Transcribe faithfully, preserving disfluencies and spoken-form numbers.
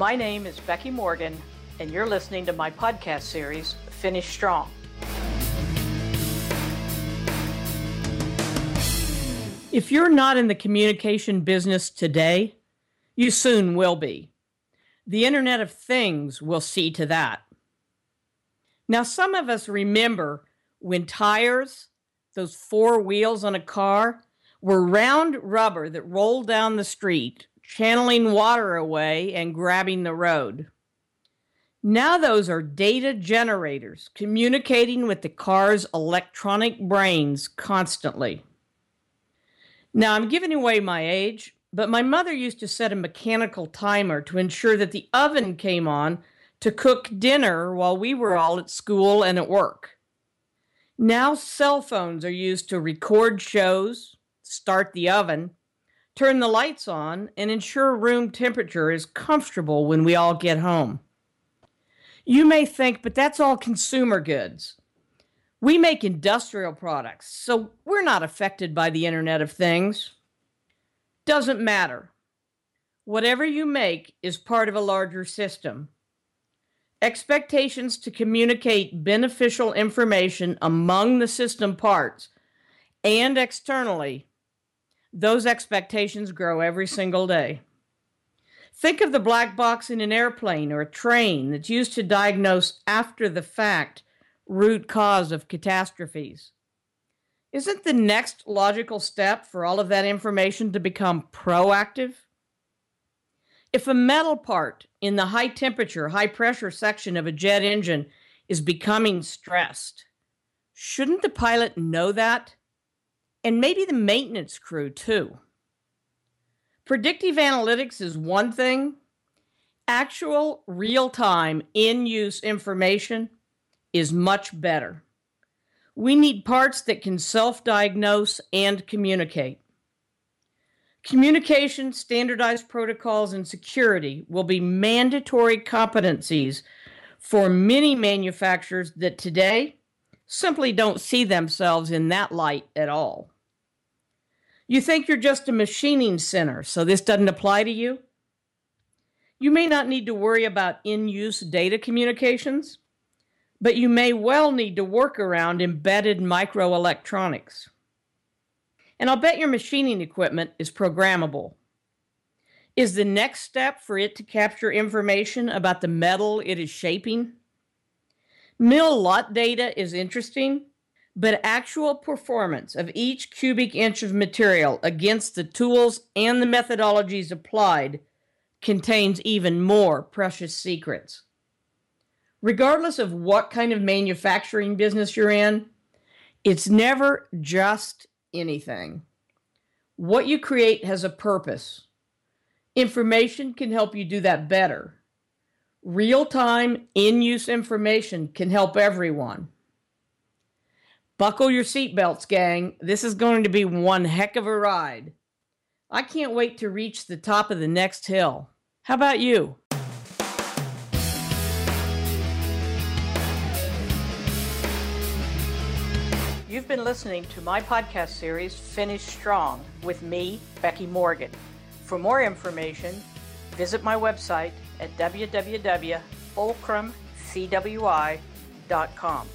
My name is Becky Morgan, and you're listening to my podcast series, Finish Strong. If you're not in the communication business today, you soon will be. The Internet of Things will see to that. Now, some of us remember when tires, those four wheels on a car, were round rubber that rolled down the street, channeling water away and grabbing the road. Now those are data generators communicating with the car's electronic brains constantly. Now, I'm giving away my age, but my mother used to set a mechanical timer to ensure that the oven came on to cook dinner while we were all at school and at work. Now cell phones are used to record shows, start the oven, turn the lights on, and ensure room temperature is comfortable when we all get home. You may think, but that's all consumer goods. We make industrial products, so we're not affected by the Internet of Things. Doesn't matter. Whatever you make is part of a larger system. Expectations to communicate beneficial information among the system parts and externally, those expectations grow every single day. Think of the black box in an airplane or a train that's used to diagnose after the fact root cause of catastrophes. Isn't the next logical step for all of that information to become proactive? If a metal part in the high-temperature, high-pressure section of a jet engine is becoming stressed, shouldn't the pilot know that? And maybe the maintenance crew, too. Predictive analytics is one thing. Actual, real-time, in-use information is much better. We need parts that can self-diagnose and communicate. Communication, standardized protocols, and security will be mandatory competencies for many manufacturers that today simply don't see themselves in that light at all. You think you're just a machining center, so this doesn't apply to you? You may not need to worry about in-use data communications, but you may well need to work around embedded microelectronics. And I'll bet your machining equipment is programmable. Is the next step for it to capture information about the metal it is shaping? Mill lot data is interesting, but actual performance of each cubic inch of material against the tools and the methodologies applied contains even more precious secrets. Regardless of what kind of manufacturing business you're in, it's never just anything. What you create has a purpose. Information can help you do that better. Real-time, in-use information can help everyone. Buckle your seatbelts, gang. This is going to be one heck of a ride. I can't wait to reach the top of the next hill. How about you? You've been listening to my podcast series, Finish Strong, with me, Becky Morgan. For more information, visit my website at w w w dot fulcrum c w i dot com.